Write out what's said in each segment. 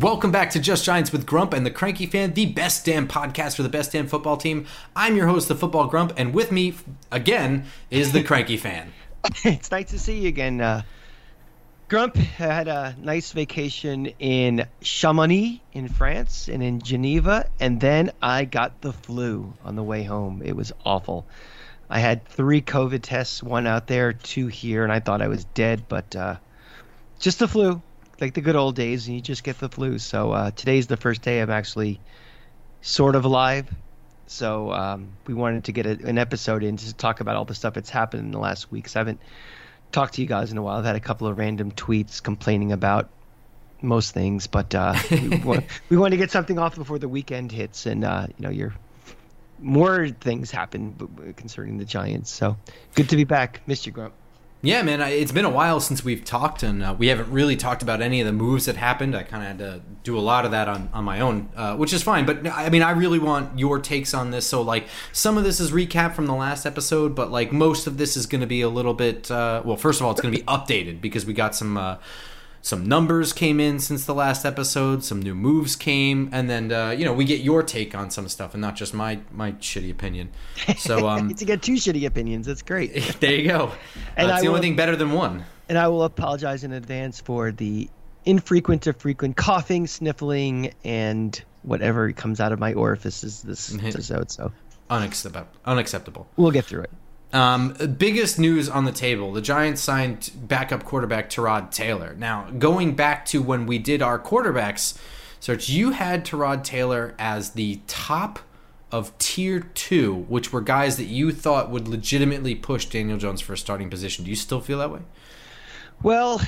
Welcome back to Just Giants with Grump and the Cranky Fan, the best damn podcast for the best damn football team. I'm your host, the Football Grump, and with me, again, is the Cranky Fan. It's nice to see you again. Grump had a nice vacation in Chamonix in France and in Geneva, and then I got the flu on the way home. It was awful. I had 3 COVID tests, 1 out there, 2 here, and I thought I was dead, but just the flu. Like the good old days, and you just get the flu. So today's the first day I'm actually sort of alive. So we wanted to get an episode in to talk about all the stuff that's happened in the last week. So I haven't talked to you guys in a while. I've had a couple of random tweets complaining about most things, but we wanted to get something off before the weekend hits, and more things happen concerning the Giants. So good to be back. Missed you, Grump. Yeah, man, it's been a while since we've talked, and we haven't really talked about any of the moves that happened. I kind of had to do a lot of that on my own, which is fine. But, I mean, I really want your takes on this. So, like, some of this is recap from the last episode, but, like, most of this is going to be a little bit well, first of all, it's going to be updated because we got some numbers came in since the last episode, some new moves came, and then, we get your take on some stuff and not just my shitty opinion. So to get 2 shitty opinions, that's great. There you go. And it's the only thing better than one. And I will apologize in advance for the infrequent to frequent coughing, sniffling, and whatever comes out of my orifices this episode. So unacceptable. We'll get through it. Biggest news on the table, the Giants signed backup quarterback Tyrod Taylor. Now, going back to when we did our quarterbacks search, you had Tyrod Taylor as the top of tier 2, which were guys that you thought would legitimately push Daniel Jones for a starting position. Do you still feel that way? Well,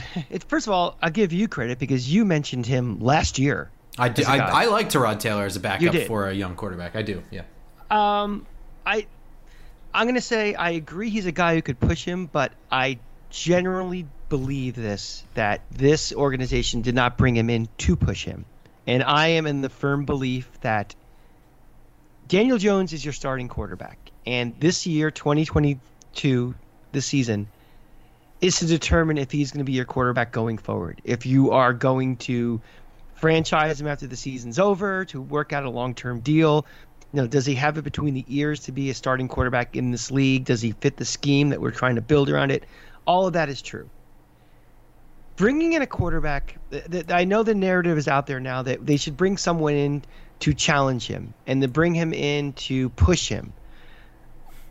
first of all, I'll give you credit because you mentioned him last year. I did. I like Tyrod Taylor as a backup for a young quarterback. I do, yeah. I'm going to say I agree he's a guy who could push him, but I generally believe that this organization did not bring him in to push him. And I am in the firm belief that Daniel Jones is your starting quarterback. And this year, 2022, this season, is to determine if he's going to be your quarterback going forward. If you are going to franchise him after the season's over, to work out a long-term deal. You know, does he have it between the ears to be a starting quarterback in this league? Does he fit the scheme that we're trying to build around it? All of that is true. Bringing in a quarterback, I know the narrative is out there now that they should bring someone in to challenge him and to bring him in to push him.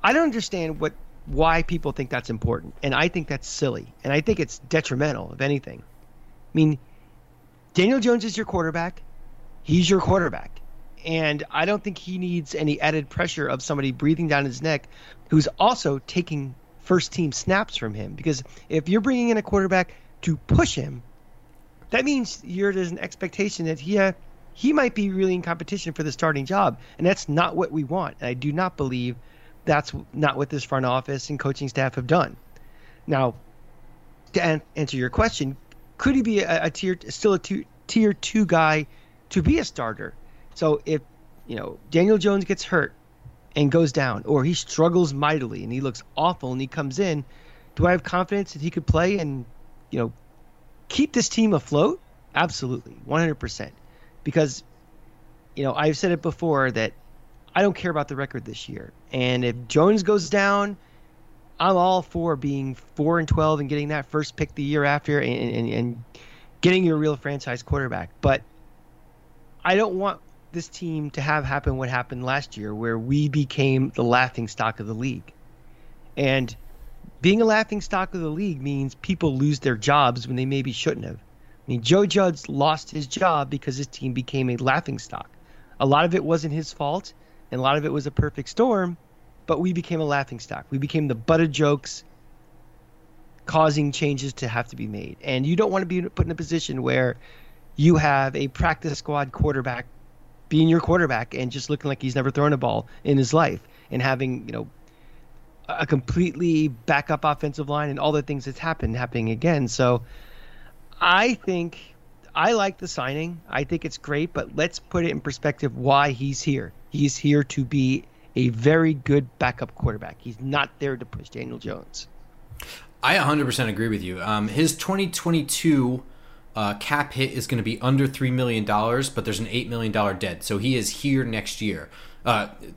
I don't understand why people think that's important, and I think that's silly, and I think it's detrimental, if anything. I mean, Daniel Jones is your quarterback. He's your quarterback. And I don't think he needs any added pressure of somebody breathing down his neck who's also taking first-team snaps from him. Because if you're bringing in a quarterback to push him, that means there's an expectation that he might be really in competition for the starting job. And that's not what we want. And I do not believe that's not what this front office and coaching staff have done. Now, to answer your question, could he be tier 2 guy to be a starter? So if, Daniel Jones gets hurt and goes down, or he struggles mightily and he looks awful and he comes in, do I have confidence that he could play and, keep this team afloat? Absolutely, 100%. Because, I've said it before that I don't care about the record this year. And if Jones goes down, I'm all for being 4-12 and getting that first pick the year after and getting your real franchise quarterback. But I don't want this team to have happen what happened last year, where we became the laughingstock of the league. And being a laughingstock of the league means people lose their jobs when they maybe shouldn't have. I mean, Joe Judge lost his job because his team became a laughingstock. A lot of it wasn't his fault, and a lot of it was a perfect storm, but we became a laughingstock. We became the butt of jokes, causing changes to have to be made. And you don't want to be put in a position where you have a practice squad quarterback being your quarterback and just looking like he's never thrown a ball in his life and having, you know, a completely backup offensive line and all the things that's happening again. So I think I like the signing. I think it's great, but let's put it in perspective why he's here. He's here to be a very good backup quarterback. He's not there to push Daniel Jones. I 100% agree with you. His 2022 cap hit is going to be under $3 million, but there's an $8 million dead. So he is here next year,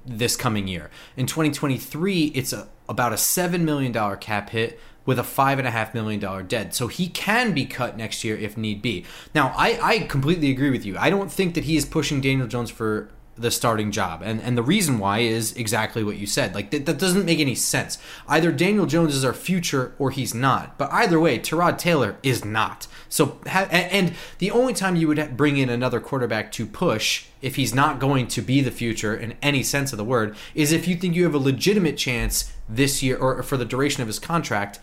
this coming year. In 2023, it's about a $7 million cap hit with a $5.5 million dead. So he can be cut next year if need be. Now, I completely agree with you. I don't think that he is pushing Daniel Jones for the starting job. And the reason why is exactly what you said. Like, that doesn't make any sense. Either Daniel Jones is our future or he's not. But either way, Tyrod Taylor is not. So, and the only time you would bring in another quarterback to push, if he's not going to be the future in any sense of the word, is if you think you have a legitimate chance this year or for the duration of his contract,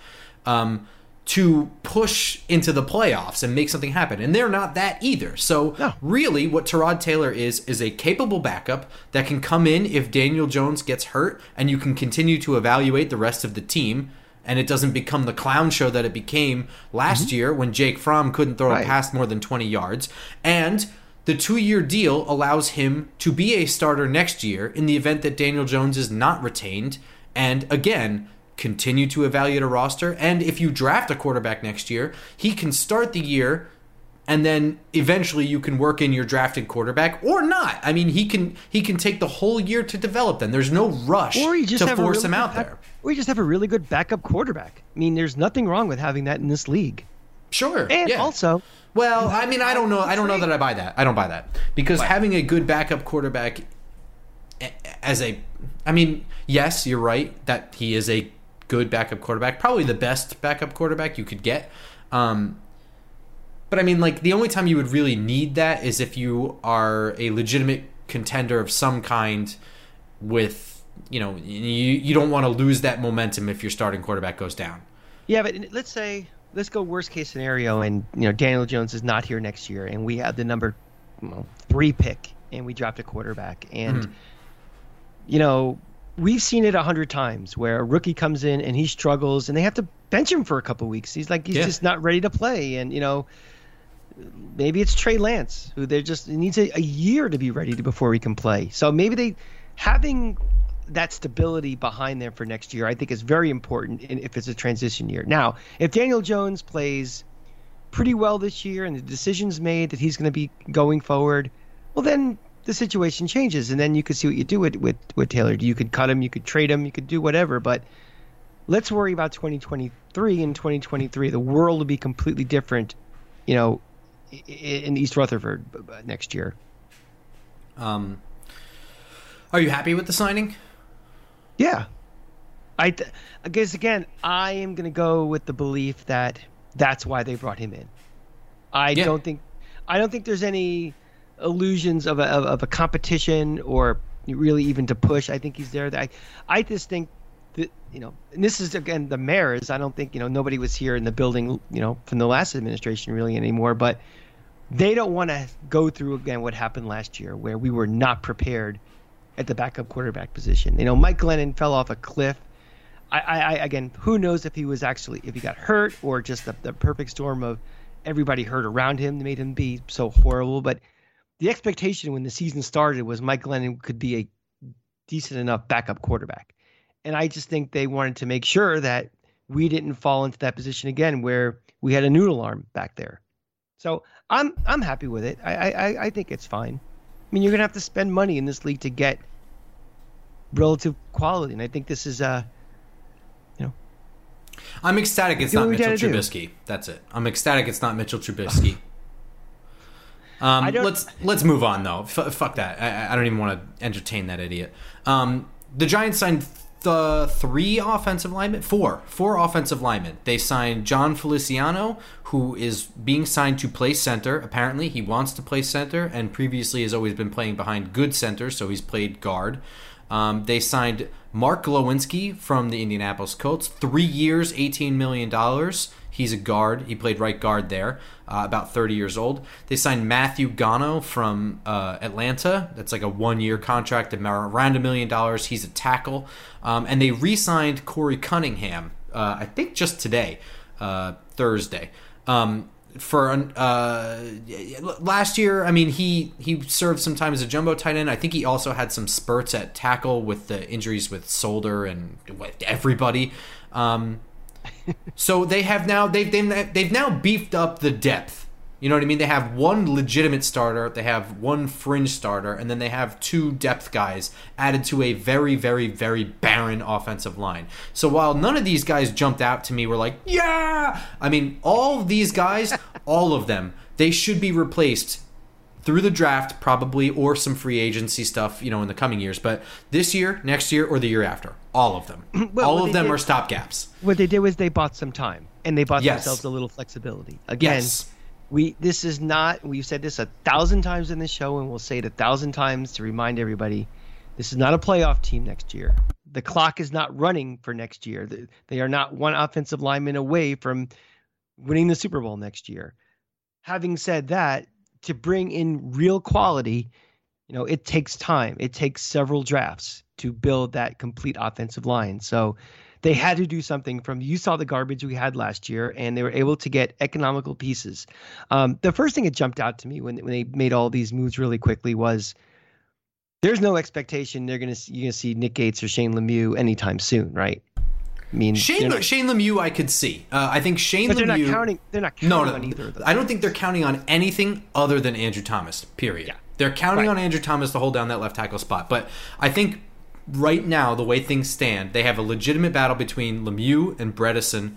to push into the playoffs and make something happen. And they're not that either. So really what Tyrod Taylor is a capable backup that can come in if Daniel Jones gets hurt, and you can continue to evaluate the rest of the team, and it doesn't become the clown show that it became last year when Jake Fromm couldn't throw a pass more than 20 yards. And the two-year deal allows him to be a starter next year in the event that Daniel Jones is not retained. And again, continue to evaluate a roster, and if you draft a quarterback next year, he can start the year, and then eventually you can work in your drafted quarterback or not. I mean, he can take the whole year to develop them. There's no rush to force him out there. Or you just have a really good backup quarterback. I mean, there's nothing wrong with having that in this league. Sure. And also, well, I mean, I don't know that I buy that. I don't buy that, because having a good backup quarterback as a, I mean, yes, you're right that he is a good backup quarterback, probably the best backup quarterback you could get. But I mean, like, the only time you would really need that is if you are a legitimate contender of some kind with, you know, you don't want to lose that momentum if your starting quarterback goes down. Yeah, but let's go worst case scenario, and, you know, Daniel Jones is not here next year, and we have the number 3 pick, and we dropped a quarterback. And, you know, we've seen it 100 times where a rookie comes in and he struggles and they have to bench him for a couple of weeks. He's just not ready to play. And, you know, maybe it's Trey Lance, who they just needs a year to be ready to before he can play. So maybe having that stability behind them for next year, I think, is very important if it's a transition year. Now, if Daniel Jones plays pretty well this year and the decision's made that he's going to be going forward, well, then the situation changes, and then you could see what you do with Taylor. You could cut him, you could trade him, you could do whatever, but let's worry about 2023. In 2023, the world will be completely different, you know, in East Rutherford next year. Are you happy with the signing? Yeah. I guess, again, I am going to go with the belief that that's why they brought him in. I don't think there's any illusions of a competition or really even to push. I think he's there. I just think that, you know, and this is, again, the mayor's. I don't think, you know, nobody was here in the building, you know, from the last administration really anymore, but they don't want to go through again what happened last year where we were not prepared at the backup quarterback position. You know, Mike Glennon fell off a cliff. I again, who knows if he was actually, if he got hurt or just the perfect storm of everybody hurt around him that made him be so horrible. But the expectation when the season started was Mike Glennon could be a decent enough backup quarterback. And I just think they wanted to make sure that we didn't fall into that position again where we had a noodle arm back there. So I'm happy with it. I think it's fine. I mean, you're going to have to spend money in this league to get relative quality. And I think this is I'm ecstatic it's not Mitchell Trubisky. That's it. I'm ecstatic it's not Mitchell Trubisky. Let's move on, though. Fuck that. I don't even want to entertain that idiot. The Giants signed four offensive linemen. They signed John Feliciano, who is being signed to play center. Apparently, he wants to play center and previously has always been playing behind good center, so he's played guard. They signed Mark Glowinski from the Indianapolis Colts. 3 years, $18 million. He's a guard. He played right guard there, about 30 years old. They signed Matthew Gano from Atlanta. That's like a one-year contract around $1 million. He's a tackle. And they re-signed Corey Cunningham, I think just today, Thursday. Last year, I mean, he served some time as a jumbo tight end. I think he also had some spurts at tackle with the injuries with Solder and with everybody. So they have now they've now beefed up the depth. You know what I mean? They have one legitimate starter, they have one fringe starter, and then they have two depth guys added to a very, very, very barren offensive line. So while none of these guys jumped out to me, were like, yeah! I mean, all of these guys, all of them, they should be replaced through the draft probably, or some free agency stuff, you know, in the coming years. But this year, next year, or the year after, all of them. Well, all of them are stopgaps. What they did was they bought some time, and they bought themselves a little flexibility. Again. Yes. This is not, we've said this 1,000 times in this show, and we'll say it 1,000 times to remind everybody, this is not a playoff team next year. The clock is not running for next year. They are not one offensive lineman away from winning the Super Bowl next year. Having said that, to bring in real quality, you know, it takes time. It takes several drafts to build that complete offensive line. So they had to do something from, you saw the garbage we had last year, and they were able to get economical pieces. The first thing that jumped out to me when they made all these moves really quickly was there's no expectation you're going to see Nick Gates or Shane Lemieux anytime soon, right? I mean, Shane Lemieux I could see. I think Shane Lemieux. But they're not counting on either of those. I don't think they're counting on anything other than Andrew Thomas, period. Yeah. They're counting on Andrew Thomas to hold down that left tackle spot. But I think right now, the way things stand, they have a legitimate battle between Lemieux and Bredesen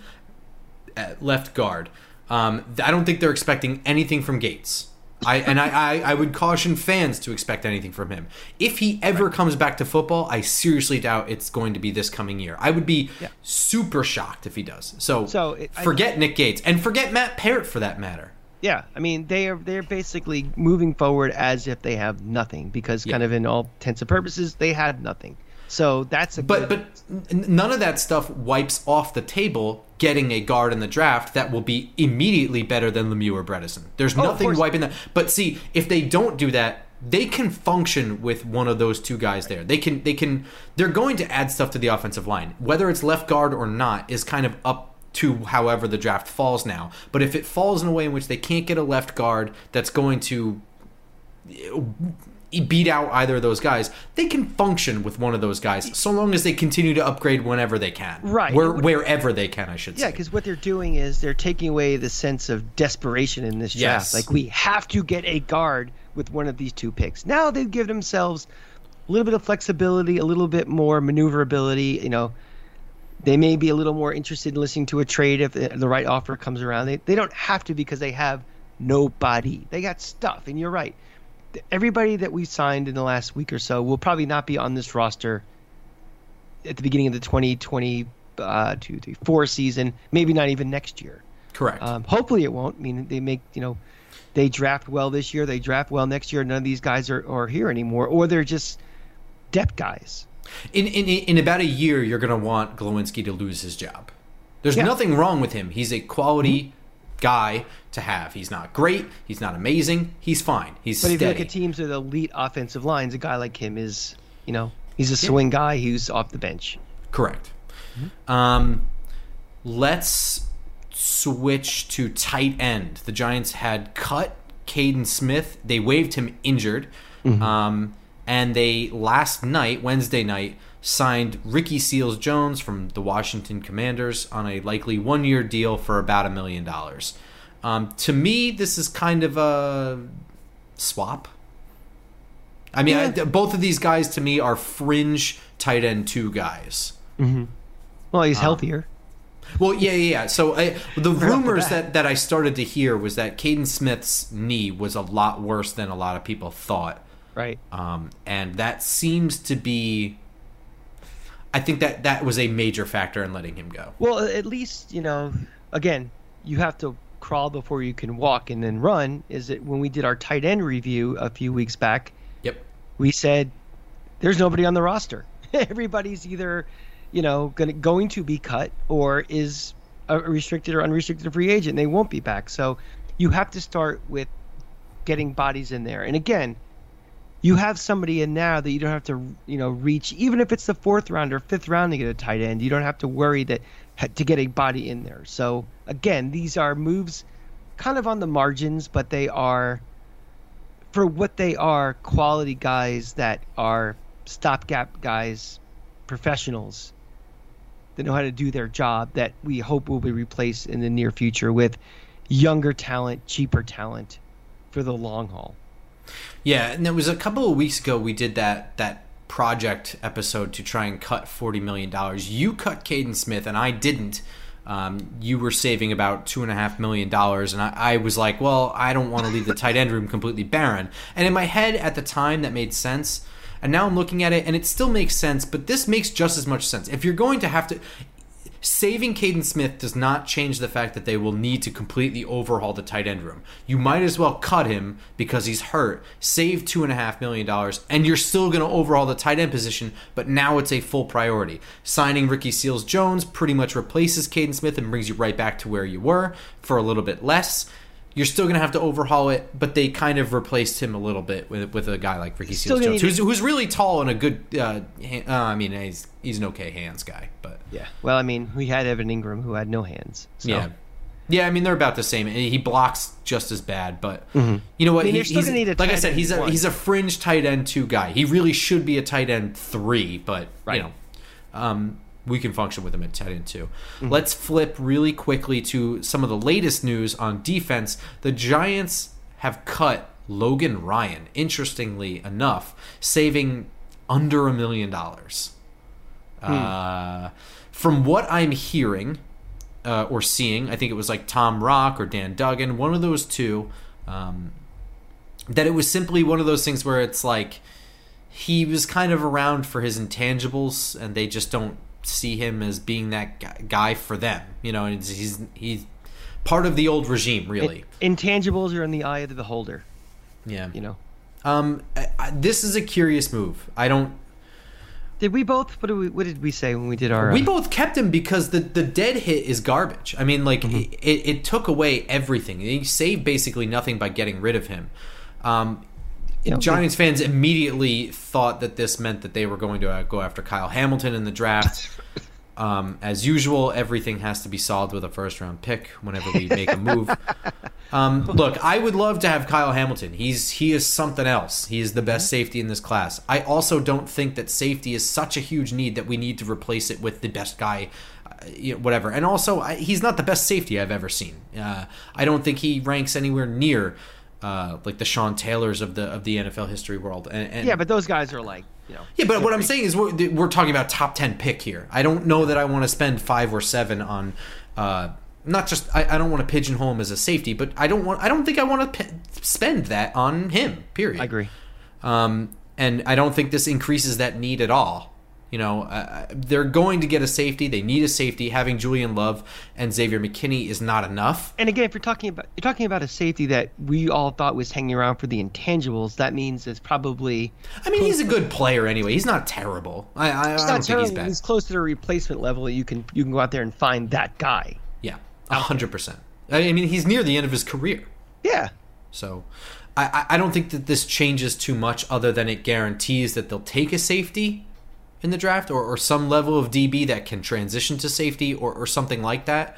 at left guard. I don't think they're expecting anything from Gates. I would caution fans to expect anything from him. If he ever comes back to football, I seriously doubt it's going to be this coming year. I would be super shocked if he does. So forget Nick Gates and forget Matt Parrott for that matter. Yeah, I mean, they're basically moving forward as if they have nothing because kind of in all intents and purposes, they had nothing. So that's a But none of that stuff wipes off the table getting a guard in the draft that will be immediately better than Lemieux or Bredesen. There's nothing wiping that. But see, if they don't do that, they can function with one of those two guys there. They can. They're going to add stuff to the offensive line. Whether it's left guard or not is kind of up to however the draft falls now. But if it falls in a way in which they can't get a left guard that's going to beat out either of those guys, they can function with one of those guys so long as they continue to upgrade whenever they can. Right. Wherever they can, I should say. Yeah, because what they're doing is they're taking away the sense of desperation in this draft. Like, we have to get a guard with one of these two picks. Now they give themselves a little bit of flexibility, a little bit more maneuverability, you know. They may be a little more interested in listening to a trade if the right offer comes around. They don't have to because they have nobody. They got stuff, and you're right. Everybody that we signed in the last week or so will probably not be on this roster at the beginning of the 2024 season, maybe not even next year. Correct. Hopefully it won't. I mean, they draft well this year. They draft well next year. None of these guys are here anymore, or they're just depth guys. In about a year, you're going to want Glowinski to lose his job. There's nothing wrong with him. He's a quality guy to have. He's not great. He's not amazing. He's fine. He's steady. But if you look at teams with elite offensive lines, a guy like him is, you know, he's a swing guy who's off the bench. Correct. Mm-hmm. Let's switch to tight end. The Giants had cut Caden Smith. They waived him injured. Mm-hmm. And they, Wednesday night, signed Ricky Seals-Jones from the Washington Commanders on a likely one-year deal for about $1 million. To me, this is kind of a swap. I mean, both of these guys, to me, are fringe tight end two guys. Mm-hmm. Well, he's healthier. Well, yeah. So the rumors that I started to hear was that Caden Smith's knee was a lot worse than a lot of people thought. Right. And that seems to be, I think that was a major factor in letting him go. Well, at least, you know, again, you have to crawl before you can walk and then run. Is it when we did our tight end review a few weeks back? Yep. We said there's nobody on the roster. Everybody's either, you know, going to be cut or is a restricted or unrestricted free agent. They won't be back. So you have to start with getting bodies in there. And again, you have somebody in now that you don't have to, you know, reach. Even if it's the fourth round or fifth round to get a tight end, you don't have to worry that to get a body in there. So again, these are moves kind of on the margins, but they are, for what they are, quality guys that are stopgap guys, professionals that know how to do their job, that we hope will be replaced in the near future with younger talent, cheaper talent for the long haul. Yeah, and it was a couple of weeks ago we did that project episode to try and cut $40 million. You cut Caden Smith, and I didn't. You were saving about $2.5 million, and I was like, well, I don't want to leave the tight end room completely barren. And in my head at the time, that made sense. And now I'm looking at it, and it still makes sense, but this makes just as much sense. If you're going to have to... Saving Caden Smith does not change the fact that they will need to completely overhaul the tight end room. You might as well cut him because he's hurt, save $2.5 million, and you're still going to overhaul the tight end position, but now it's a full priority. Signing Ricky Seals-Jones pretty much replaces Caden Smith and brings you right back to where you were for a little bit less. You're still going to have to overhaul it, but they kind of replaced him a little bit with a guy like Ricky Seals-Jones, who's really tall and a good he's an okay hands guy. But yeah. Well, I mean, we had Evan Ingram who had no hands. So. Yeah, I mean, they're about the same. He blocks just as bad, but you know what? I mean, he's need a tight like I said, he's a fringe tight end 2 guy. He really should be a tight end 3, but you know, we can function with them at 10-2. Mm-hmm. Let's flip really quickly to some of the latest news on defense. The Giants have cut Logan Ryan, interestingly enough, saving under $1 million. From what I'm hearing or seeing, I think it was like Tom Rock or Dan Duggan, one of those two, that it was simply one of those things where it's like he was kind of around for his intangibles and they just don't see him as being that guy for them, you know, and he's part of the old regime, really. Intangibles are in the eye of the beholder. Yeah, you know, this is a curious move. I don't. Did we both? What did we say when we did our? We both kept him because the dead hit is garbage. I mean, like it took away everything. He saved basically nothing by getting rid of him. Giants fans immediately thought that this meant that they were going to go after Kyle Hamilton in the draft. As usual, everything has to be solved with a first-round pick whenever we make a move. Look, I would love to have Kyle Hamilton. He is something else. He is the best safety in this class. I also don't think that safety is such a huge need that we need to replace it with the best guy, whatever. And also, he's not the best safety I've ever seen. I don't think he ranks anywhere near... like the Sean Taylors of the NFL history world, and yeah, but those guys are like, you know. Yeah, but what I'm saying is we're talking about top 10 pick here. I don't know that I want to spend 5 or 7 on, not just I don't want to pigeonhole him as a safety, but I don't think I want to spend that on him. Period. I agree. And I don't think this increases that need at all. You know, they're going to get a safety. They need a safety. Having Julian Love and Xavier McKinney is not enough. And again, if you're talking about a safety that we all thought was hanging around for the intangibles, that means it's probably. I mean, he's a good player anyway. He's not terrible. I don't think he's bad. He's close to the replacement level. You can go out there and find that guy. Yeah, 100%. I mean, he's near the end of his career. Yeah. So, I don't think that this changes too much, other than it guarantees that they'll take a safety in the draft, or some level of DB that can transition to safety, or something like that.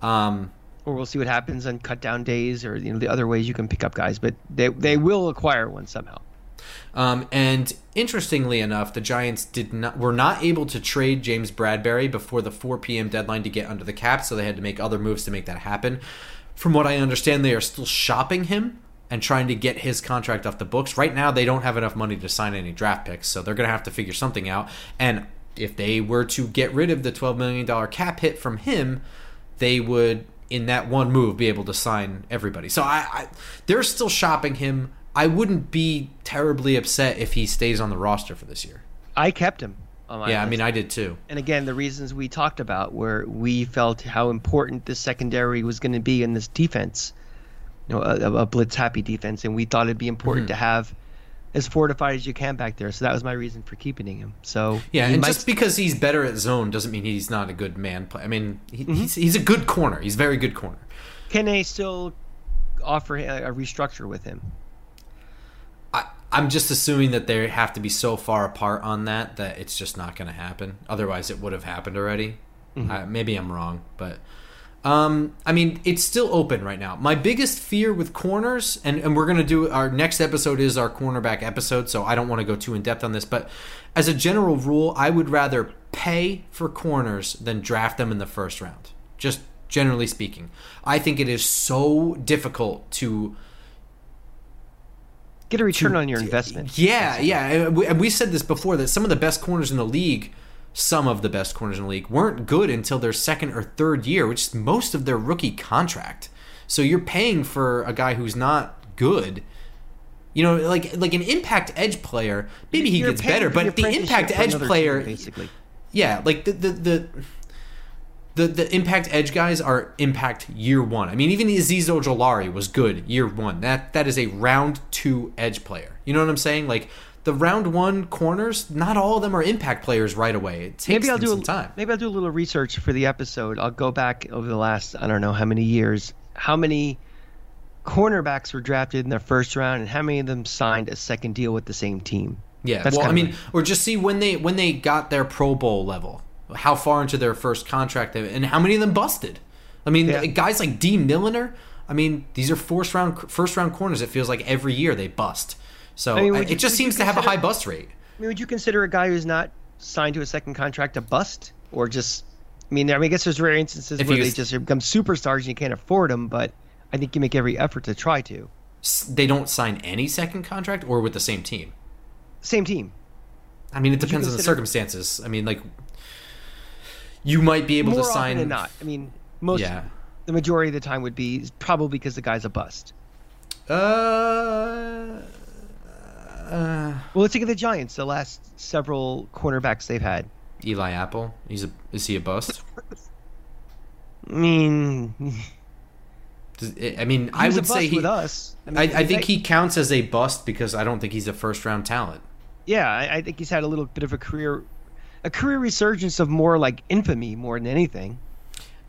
Or we'll see what happens on cut down days, or, you know, the other ways you can pick up guys, but they will acquire one somehow. And interestingly enough, the Giants were not able to trade James Bradbury before the 4 p.m. deadline to get under the cap, so they had to make other moves to make that happen. From what I understand, they are still shopping him and trying to get his contract off the books. Right now, they don't have enough money to sign any draft picks, so they're going to have to figure something out. And if they were to get rid of the $12 million cap hit from him, they would, in that one move, be able to sign everybody. So they're still shopping him. I wouldn't be terribly upset if he stays on the roster for this year. I kept him. I mean, I did too. And again, the reasons we talked about were we felt how important this secondary was going to be in this defense. You know, a blitz happy defense, and we thought it'd be important to have as fortified as you can back there. So that was my reason for keeping him. So yeah, and just because he's better at zone doesn't mean he's not a good man player. I mean, he's a good corner. He's a very good corner. Can they still offer a restructure with him? I'm just assuming that they have to be so far apart on that that it's just not going to happen. Otherwise, it would have happened already. Mm-hmm. Maybe I'm wrong, but I mean, it's still open right now. My biggest fear with corners, and we're going to do our next episode is our cornerback episode, so I don't want to go too in depth on this, but as a general rule, I would rather pay for corners than draft them in the first round, just generally speaking. I think it is so difficult to get a return on your investment. Yeah. And we said this before, that some of the best corners in the league, weren't good until their second or third year, which is most of their rookie contract. So you're paying for a guy who's not good. You know, like an impact edge player, maybe he gets better, but the impact edge player, basically. Yeah, like The impact edge guys are impact year one. I mean, even Azeez Ojolari was good year one. That is a round two edge player. You know what I'm saying? Like, the round one corners, not all of them are impact players right away. It takes them some time. Maybe I'll do a little research for the episode. I'll go back over the last, I don't know how many years, how many cornerbacks were drafted in their first round and how many of them signed a second deal with the same team. Yeah, that's or just see when they got their Pro Bowl level, how far into their first contract and how many of them busted. I mean, guys like D. Milliner, I mean, these are first round corners. It feels like every year they bust. So I mean, it just seems to have a high bust rate. I mean, would you consider a guy who's not signed to a second contract a bust? Or just, I guess there's rare instances where they just become superstars and you can't afford them, but I think you make every effort to try to. They don't sign any second contract or with the same team? Same team. I mean, it depends on the circumstances. I mean, like, you might be able to sign. More often than not. I mean, the majority of the time would be probably because the guy's a bust. Well, let's think of the Giants. The last several cornerbacks they've had. Eli Apple. Is he a bust? I mean, I would say he. With us. I think he counts as a bust because I don't think he's a first-round talent. Yeah, I think he's had a little bit of a career resurgence of more like infamy more than anything.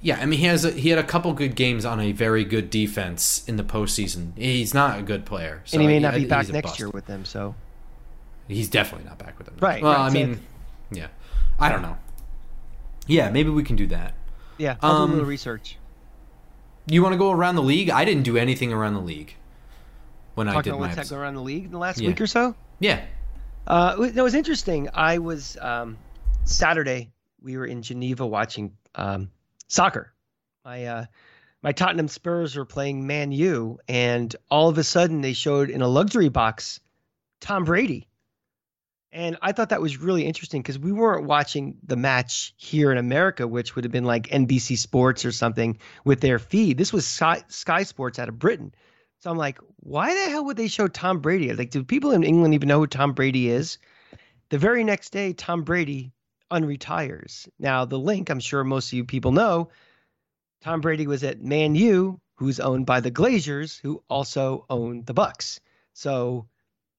Yeah, I mean, he had a couple good games on a very good defense in the postseason. He's not a good player, so, and he may not be back next year with them. So he's definitely not back with them. Right. Well, right, I don't know. Yeah, maybe we can do that. Yeah, I'll do a little research. You want to go around the league? I didn't do anything around the league when I did my tackle around the league in the last week or so. Yeah. It was interesting. I was. Saturday, we were in Geneva watching soccer. My Tottenham Spurs were playing Man U, and all of a sudden they showed in a luxury box Tom Brady. And I thought that was really interesting because we weren't watching the match here in America, which would have been like NBC Sports or something with their feed. This was Sky Sports out of Britain. So I'm like, why the hell would they show Tom Brady? Like, do people in England even know who Tom Brady is? The very next day, Tom Brady unretires. Now, the link, I'm sure most of you people know, Tom Brady was at Man U, who's owned by the Glazers, who also own the Bucks. So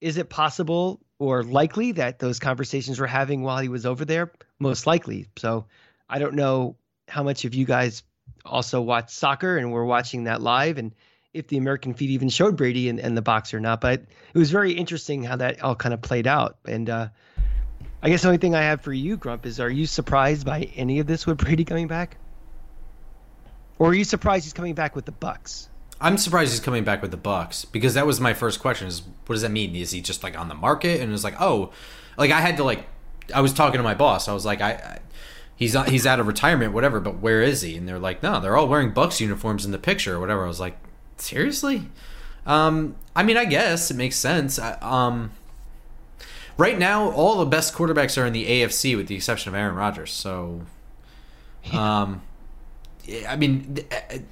is it possible or likely that those conversations were having while he was over there? Most likely. So I don't know how much of you guys also watch soccer and were watching that live, and if the American feed even showed Brady and the box or not. But it was very interesting how that all kind of played out. And I guess the only thing I have for you, Grump, is, are you surprised by any of this with Brady coming back? Or are you surprised he's coming back with the Bucks? I'm surprised he's coming back with the Bucks, because that was my first question, is what does that mean? Is he just like on the market? And it's like, oh, like I had to, like, I was talking to my boss. I was like, he's out of retirement, whatever, but where is he? And they're like, no, they're all wearing Bucks uniforms in the picture or whatever. I was like, seriously? I mean, I guess it makes sense. Right now, all the best quarterbacks are in the AFC with the exception of Aaron Rodgers. So, I mean,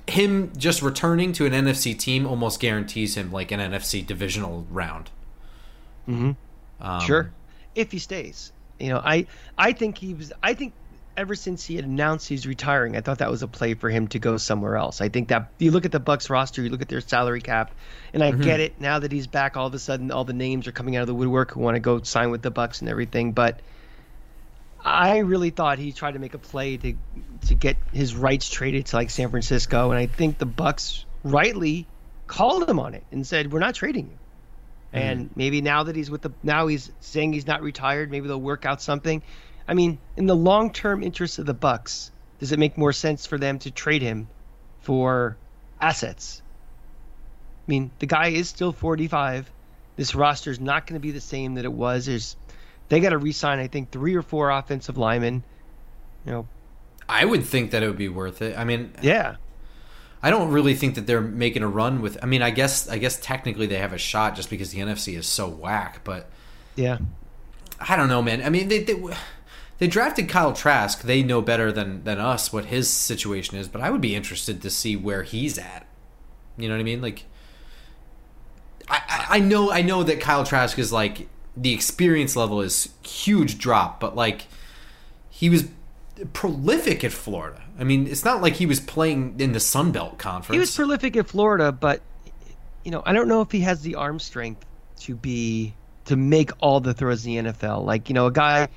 him just returning to an NFC team almost guarantees him like an NFC divisional round. Mm-hmm. Sure. If he stays. You know, I think ever since he had announced he's retiring, I thought that was a play for him to go somewhere else. I think that you look at the Bucks roster, you look at their salary cap, and I get it. Now that he's back, all of a sudden all the names are coming out of the woodwork who want to go sign with the Bucks and everything. But I really thought he tried to make a play to get his rights traded to like San Francisco, and I think the Bucks rightly called him on it and said, "We're not trading you." And maybe now that he's with the, now he's saying he's not retired, maybe they'll work out something. I mean, in the long-term interest of the Bucks, does it make more sense for them to trade him for assets? I mean, the guy is still 45. This roster is not going to be the same that it was. There's, they got to re-sign, I think, 3 or 4 offensive linemen. You know, I would think that it would be worth it. I mean, yeah. I don't really think that they're making a run with. I mean, I guess technically they have a shot just because the NFC is so whack. But yeah, I don't know, man. I mean, they drafted Kyle Trask. They know better than us what his situation is. But I would be interested to see where he's at. You know what I mean? Like, I know that Kyle Trask is like the experience level is huge drop, but like he was prolific at Florida. I mean, it's not like he was playing in the Sun Belt Conference. He was prolific at Florida, but you know, I don't know if he has the arm strength to make all the throws in the NFL. Like, you know, a guy,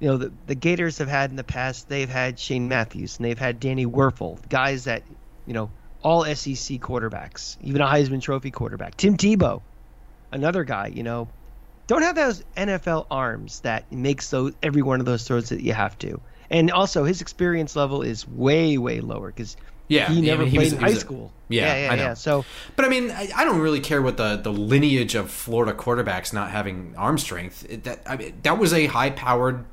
you know, the Gators have had in the past, they've had Shane Matthews and they've had Danny Werfel, guys that, you know, all SEC quarterbacks, even a Heisman Trophy quarterback. Tim Tebow, another guy, you know, don't have those NFL arms that makes those, every one of those throws that you have to. And also, his experience level is way, way lower because he never played in high school. Yeah, I know. So, but I mean, I don't really care what the lineage of Florida quarterbacks not having arm strength. That was a high-powered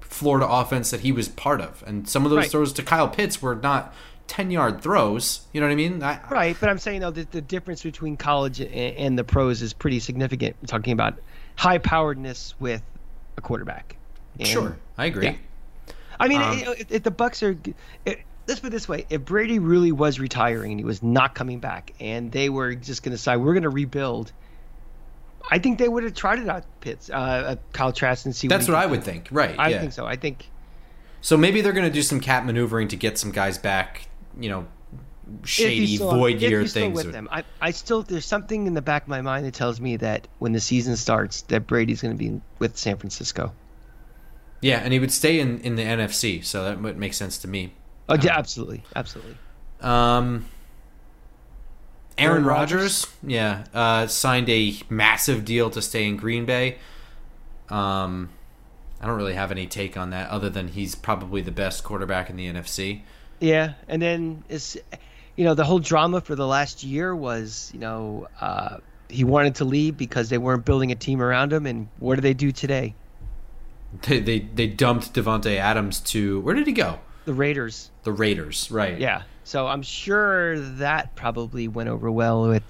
Florida offense that he was part of, and some of those throws to Kyle Pitts were not 10-yard throws. You know what I mean? But I'm saying though that the difference between college and the pros is pretty significant. I'm talking about high-poweredness with a quarterback. And, sure, I agree. Yeah. I mean, if the Bucks are – let's put it this way. If Brady really was retiring and he was not coming back and they were just going to decide, we're going to rebuild, I think they would have tried it out Kyle Trask and see what I would think. Right, I think so. I think – so maybe they're going to do some cap maneuvering to get some guys back, you know, shady, void year things. If he's still with them. I still – there's something in the back of my mind that tells me that when the season starts that Brady's going to be with San Francisco. Yeah, and he would stay in the NFC, so that would make sense to me. Oh, yeah, absolutely. Aaron Rodgers, signed a massive deal to stay in Green Bay. I don't really have any take on that other than he's probably the best quarterback in the NFC. Yeah, and then the whole drama for the last year was, he wanted to leave because they weren't building a team around him, and what do they do today? They dumped Davante Adams to, where did he go? The Raiders. The Raiders, right. Yeah. So I'm sure that probably went over well with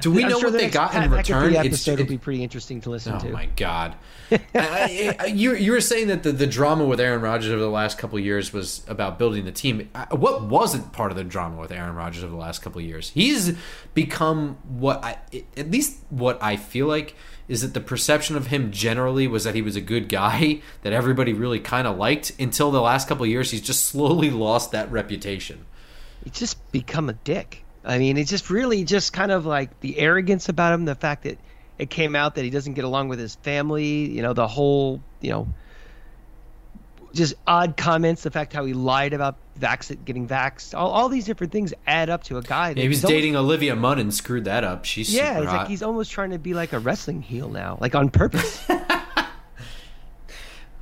do we know what they got in return? The episode will be pretty interesting to listen to. Oh, my God. You were saying that the drama with Aaron Rodgers over the last couple of years was about building the team. What wasn't part of the drama with Aaron Rodgers over the last couple of years? He's become what I feel like is that the perception of him generally was that he was a good guy that everybody really kind of liked until the last couple of years. He's just slowly lost that reputation. He's just become a dick. I mean, it's just really just kind of like the arrogance about him, the fact that it came out that he doesn't get along with his family, you know, the whole, you know, just odd comments, the fact how he lied about getting vaxxed. All these different things add up to a guy. That he was dating Olivia Munn and screwed that up. She's super hot. Like he's almost trying to be like a wrestling heel now, like on purpose. Oh,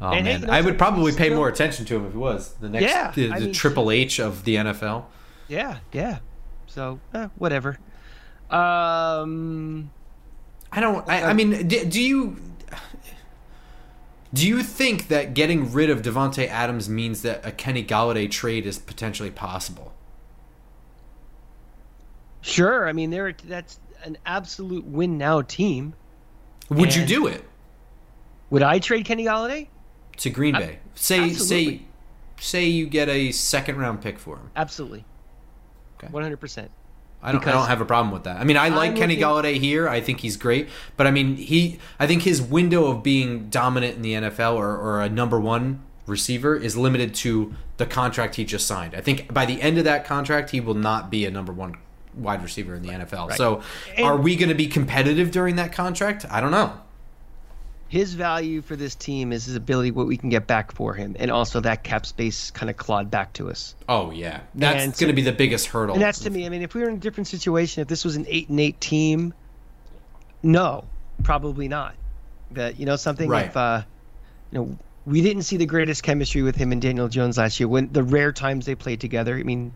and man. I would probably pay more attention to him if he was. The next Triple H of the NFL. Yeah, yeah. So, whatever. I don't... I mean, do you think that getting rid of Davante Adams means that a Kenny Golladay trade is potentially possible? Sure. I mean, that's an absolute win-now team. Would you do it? Would I trade Kenny Golladay? To Green Bay. Say you get a second-round pick for him. Absolutely. Okay. 100%. I don't have a problem with that. I mean, I like Kenny Golladay here. I think he's great. But, I mean, I think his window of being dominant in the NFL or a number one receiver is limited to the contract he just signed. I think by the end of that contract, he will not be a number one wide receiver in the NFL. Right. So are we going to be competitive during that contract? I don't know. His value for this team is his ability, what we can get back for him, and also that cap space kind of clawed back to us. Oh, yeah. That's going to be the biggest hurdle. And that's to me. I mean, if we were in a different situation, if this was an 8-8 team, no, probably not. But, you know, something right. We didn't see the greatest chemistry with him and Daniel Jones last year when the rare times they played together. I mean,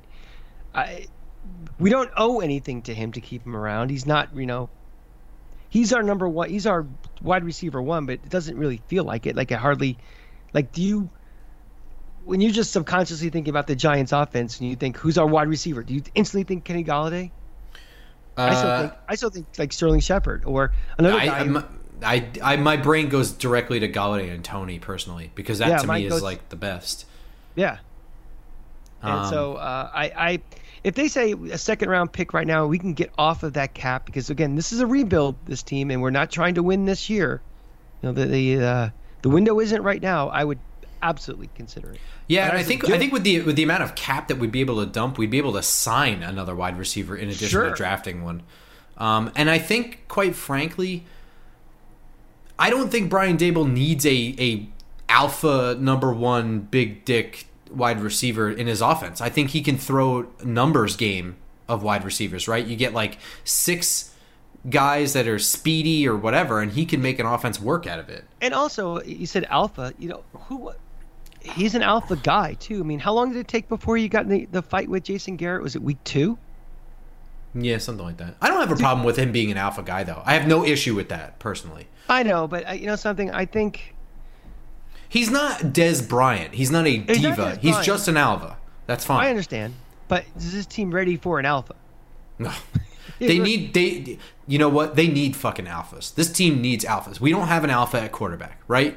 we don't owe anything to him to keep him around. He's not, he's our number one. He's our wide receiver one, but it doesn't really feel like it. Like it hardly, when you're just subconsciously thinking about the Giants' offense and you think who's our wide receiver, do you instantly think Kenny Golladay? I still think like Sterling Shepard or another guy. My brain goes directly to Golladay and Tony personally because that to me is like the best. Yeah. And so if they say a second-round pick right now, we can get off of that cap because, again, this is a rebuild, this team, and we're not trying to win this year. The window isn't right now. I would absolutely consider it. Yeah, and I think with the amount of cap that we'd be able to dump, we'd be able to sign another wide receiver in addition to drafting one. And I think, quite frankly, I don't think Brian Daboll needs a alpha number one big dick wide receiver in his offense. I think he can throw numbers game of wide receivers, right? You get like six guys that are speedy or whatever, and he can make an offense work out of it. And also, you said alpha, he's an alpha guy too. I mean, how long did it take before you got in the fight with Jason Garrett? Was it week 2? Yeah, something like that. I don't have a problem with him being an alpha guy though. I have no issue with that personally. I know, but I think he's not Des Bryant. He's not a diva. He's just an alpha. That's fine. I understand. But is this team ready for an alpha? No. You know what? They need fucking alphas. This team needs alphas. We don't have an alpha at quarterback, right?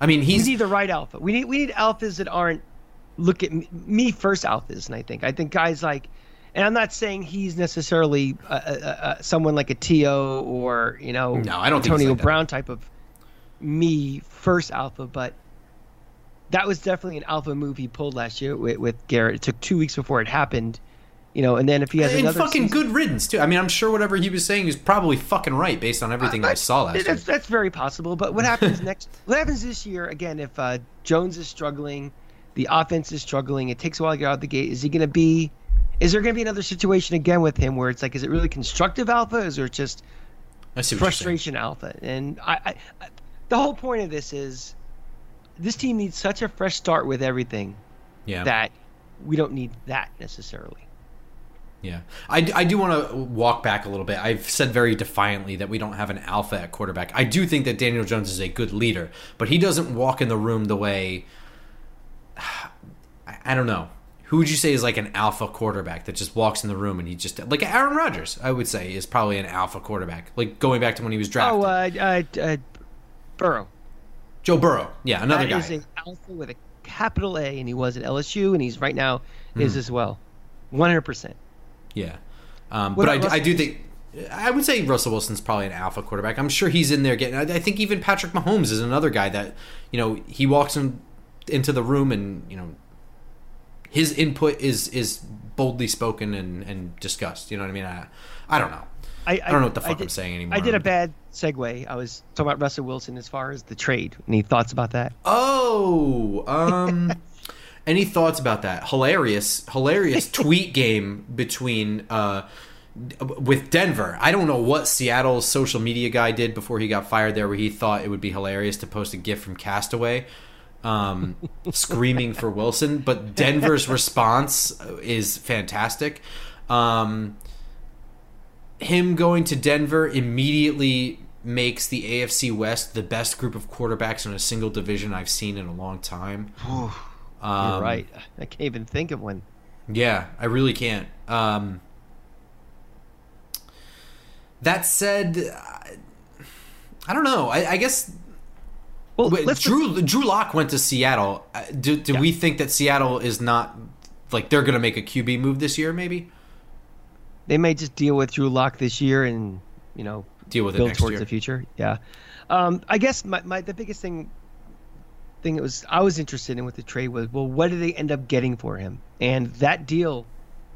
I mean, we need the right alpha. We need alphas that aren't look at me first alphas. And I think guys like, and I'm not saying he's necessarily someone like a T.O. or Antonio Brown type of me first alpha, but that was definitely an alpha move he pulled last year with Garrett. It took 2 weeks before it happened, and then if he has another fucking season, good riddance, too. I mean, I'm sure whatever he was saying is probably fucking right based on everything I saw last year. That's very possible, but what happens next? What happens this year, again, if Jones is struggling, the offense is struggling, it takes a while to get out of the gate, is there going to be another situation again with him where it's like, is it really constructive alpha, or is it just frustration alpha? And I the whole point of this is this team needs such a fresh start with everything that we don't need that necessarily. Yeah. I do want to walk back a little bit. I've said very defiantly that we don't have an alpha at quarterback. I do think that Daniel Jones is a good leader, but he doesn't walk in the room the way – I don't know. Who would you say is like an alpha quarterback that just walks in the room and he just – like Aaron Rodgers, I would say, is probably an alpha quarterback, like going back to when he was drafted. Burrow. Joe Burrow, yeah, another guy. He's an alpha with a capital A, and he was at LSU, and he's right now is as well, 100%. Yeah, but I do think I would say Russell Wilson's probably an alpha quarterback. I'm sure he's in there getting. I think even Patrick Mahomes is another guy that he walks into the room, and his input is boldly spoken and discussed. You know what I mean? I don't know. I don't know what the fuck I'm saying anymore. I did a bad segue. I was talking about Russell Wilson as far as the trade. Any thoughts about that? Oh, any thoughts about that? Hilarious tweet game between with Denver. I don't know what Seattle's social media guy did before he got fired there, where he thought it would be hilarious to post a gif from Castaway screaming for Wilson. But Denver's response is fantastic. Him going to Denver immediately makes the AFC West the best group of quarterbacks in a single division I've seen in a long time. You're right. I can't even think of one. Yeah, I really can't. That said, I don't know. I guess Drew Lock went to Seattle. Do we think that Seattle is not – like they're going to make a QB move this year maybe? they may just deal with Drew Lock this year and, you know, deal with it next towards year. The future. Yeah. I guess the biggest thing it was I was interested in with the trade was, well, what did they end up getting for him? And that deal,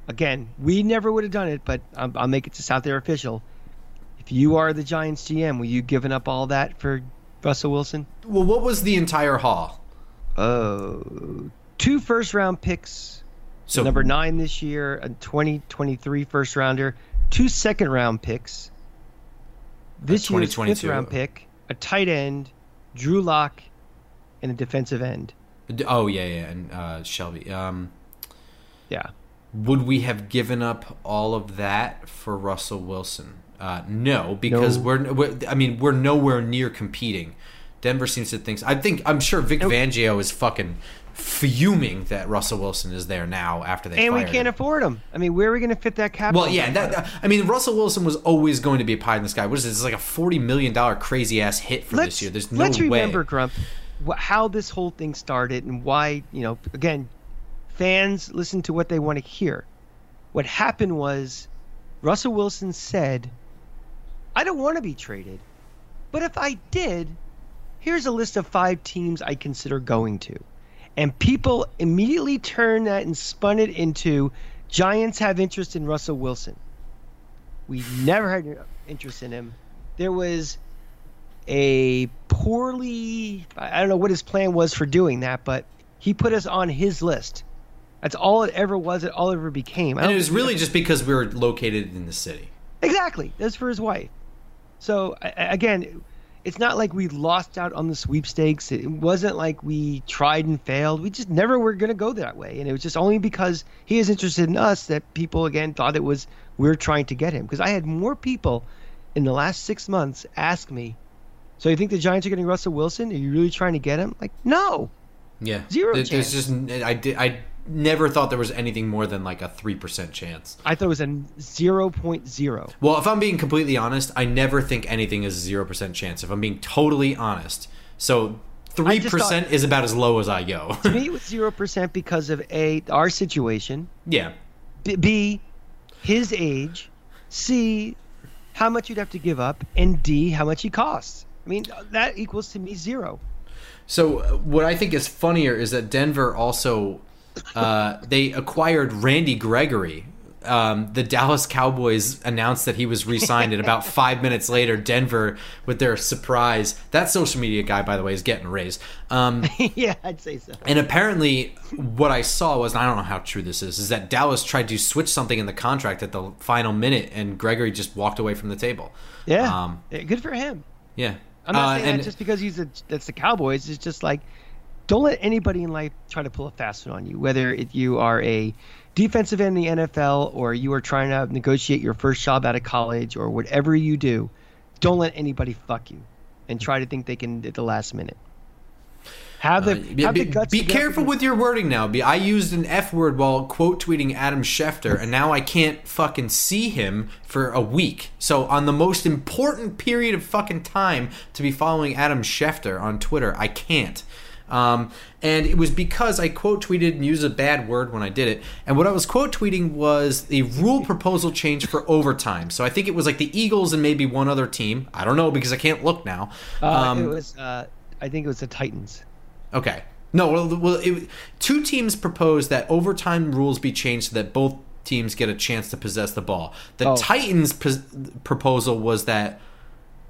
again, we never would have done it, but I'll make it just out there official. If you are the Giants GM, were you giving up all that for Russell Wilson? Well, what was the entire haul? Two first-round picks, so number 9 this year, a 2023 first-rounder, 2 second-round picks, this year's fifth-round pick, a tight end, Drew Lock, and a defensive end. Oh, yeah, and Shelby. Yeah. Would we have given up all of that for Russell Wilson? No, because we're nowhere near competing. Denver seems to think. I'm sure Vic Fangio is fucking fuming that Russell Wilson is there now after they fired him. And we can't afford him. I mean, where are we going to fit that cap? Well, yeah. Russell Wilson was always going to be a pie in the sky. What is this? It's like a $40 million crazy-ass hit for this year. There's no way. Let's remember, Grump, how this whole thing started and why, you know, again, fans listen to what they want to hear. What happened was Russell Wilson said, I don't want to be traded, but if I did, here's a list of 5 teams I consider going to. And people immediately turned that and spun it into Giants have interest in Russell Wilson. We never had interest in him. There was a I don't know what his plan was for doing that, but he put us on his list. That's all it ever was. It all it ever became. And it was really just because we were located in the city. Exactly. That's for his wife. So, again, it's not like we lost out on the sweepstakes. It wasn't like we tried and failed. We just never were going to go that way. And it was just only because he is interested in us that people, again, thought it was we were trying to get him. Because I had more people in the last 6 months ask me, so you think the Giants are getting Russell Wilson? Are you really trying to get him? Like, no. Yeah. Zero chance. I never thought there was anything more than like a 3% chance. I thought it was a 0.0. Well, if I'm being completely honest, I never think anything is a 0% chance, if I'm being totally honest. So 3% is about as low as I go. To me, it was 0% because of A, our situation. Yeah. B, his age. C, how much you'd have to give up. And D, how much he costs. I mean, that equals to me 0. So what I think is funnier is that Denver also they acquired Randy Gregory. The Dallas Cowboys announced that he was re-signed, and about 5 minutes later, Denver, with their surprise, that social media guy, by the way, is getting raised. Yeah, I'd say so. And apparently what I saw was, and I don't know how true this is that Dallas tried to switch something in the contract at the final minute, and Gregory just walked away from the table. Yeah, good for him. Yeah. I'm not saying that just because that's the Cowboys. It's just like, don't let anybody in life try to pull a fast one on you, whether you are a defensive end in the NFL or you are trying to negotiate your first job out of college or whatever you do. Don't let anybody fuck you and try to think they can at the last minute. Have the guts. Be careful with your wording now. I used an F word while quote tweeting Adam Schefter, and now I can't fucking see him for a week. So on the most important period of fucking time to be following Adam Schefter on Twitter, I can't. And it was because I quote tweeted and used a bad word when I did it. And what I was quote tweeting was the rule proposal change for overtime. So I think it was like the Eagles and maybe one other team. I don't know because I can't look now. I think it was the Titans. Okay. No, two teams proposed that overtime rules be changed so that both teams get a chance to possess the ball. The Titans' proposal was that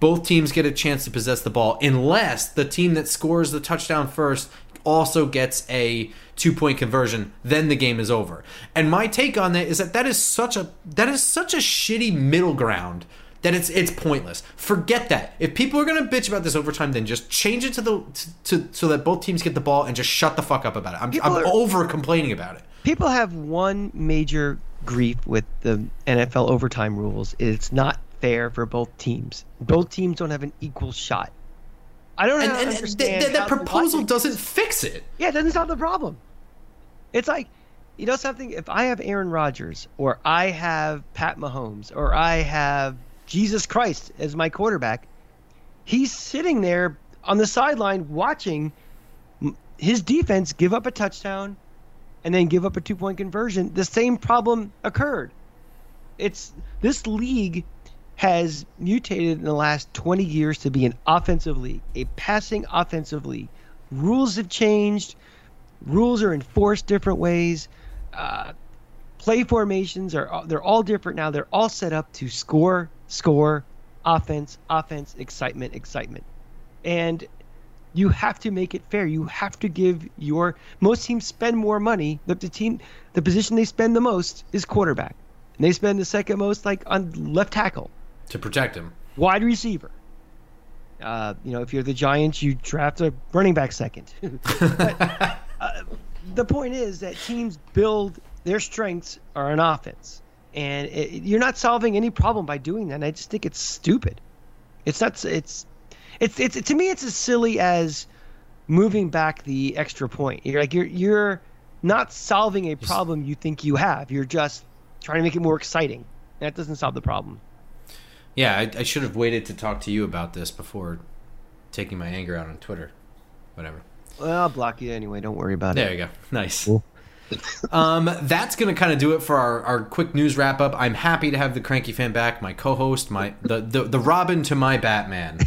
both teams get a chance to possess the ball unless the team that scores the touchdown first also gets a 2-point conversion, then the game is over. And my take on that is that is such a shitty middle ground that it's pointless. Forget that. If people are going to bitch about this overtime, then just change it to so that both teams get the ball and just shut the fuck up about it. I'm over complaining about it. People have one major grief with the NFL overtime rules. It's not fair for both teams. Both teams don't have an equal shot. I don't understand. And that proposal doesn't fix it. Yeah, it doesn't solve the problem. It's like, you know something? If I have Aaron Rodgers or I have Pat Mahomes or I have Jesus Christ as my quarterback, he's sitting there on the sideline watching his defense give up a touchdown and then give up a 2-point conversion. The same problem occurred. it's this league has mutated in the last 20 years to be an offensive league, a passing offensive league. Rules have changed. Rules are enforced different ways. Play formations they're all different now. They're all set up to score, score, offense, offense, excitement, excitement. And you have to make it fair. You have to give your – most teams spend more money. The position they spend the most is quarterback. And they spend the second most like on left tackle. To protect him. Wide receiver. If you're the Giants, you draft a running back second. But the point is that teams build – their strengths are on offense. And you're not solving any problem by doing that. And I just think it's stupid. It's not – it's to me, it's as silly as moving back the extra point. You're not solving a problem you think you have. You're just trying to make it more exciting. That doesn't solve the problem. Yeah, I should have waited to talk to you about this before taking my anger out on Twitter. Whatever. Well, I'll block you anyway. Don't worry about it. There you go. Nice. Cool. That's going to kind of do it for our quick news wrap up. I'm happy to have the Cranky Fan back, my co-host, the Robin to my Batman,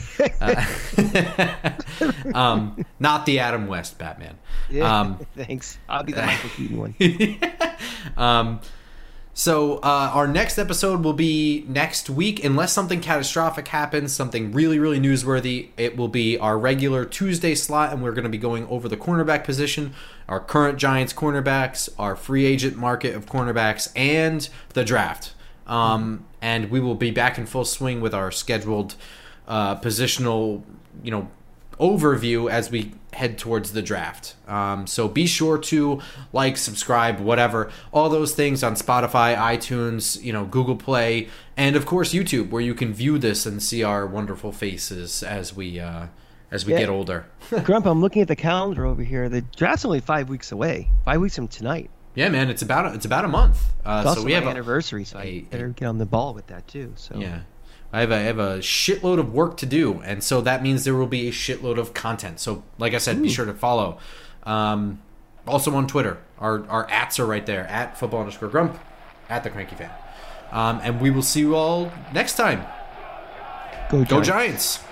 not the Adam West Batman. Yeah, thanks. I'll be the Michael Keaton one. Yeah. So our next episode will be next week, unless something catastrophic happens, something really, really newsworthy. It will be our regular Tuesday slot, and we're going to be going over the cornerback position, our current Giants cornerbacks, our free agent market of cornerbacks, and the draft. And we will be back in full swing with our scheduled positional, overview as we head towards the draft. So be sure to like, subscribe, whatever, all those things on Spotify, iTunes, Google Play, and of course YouTube, where you can view this and see our wonderful faces as we get older. Grump, I'm looking at the calendar over here. The draft's only 5 weeks away. 5 weeks from tonight. Yeah, man, it's about a month. It's also so we have anniversary, so I better get on the ball with that too. So yeah. I have a shitload of work to do, and so that means there will be a shitload of content. So, like I said, be sure to follow. Also on Twitter, our ats are right there, @football_grump, @thecrankyfan. And we will see you all next time. Go Giants.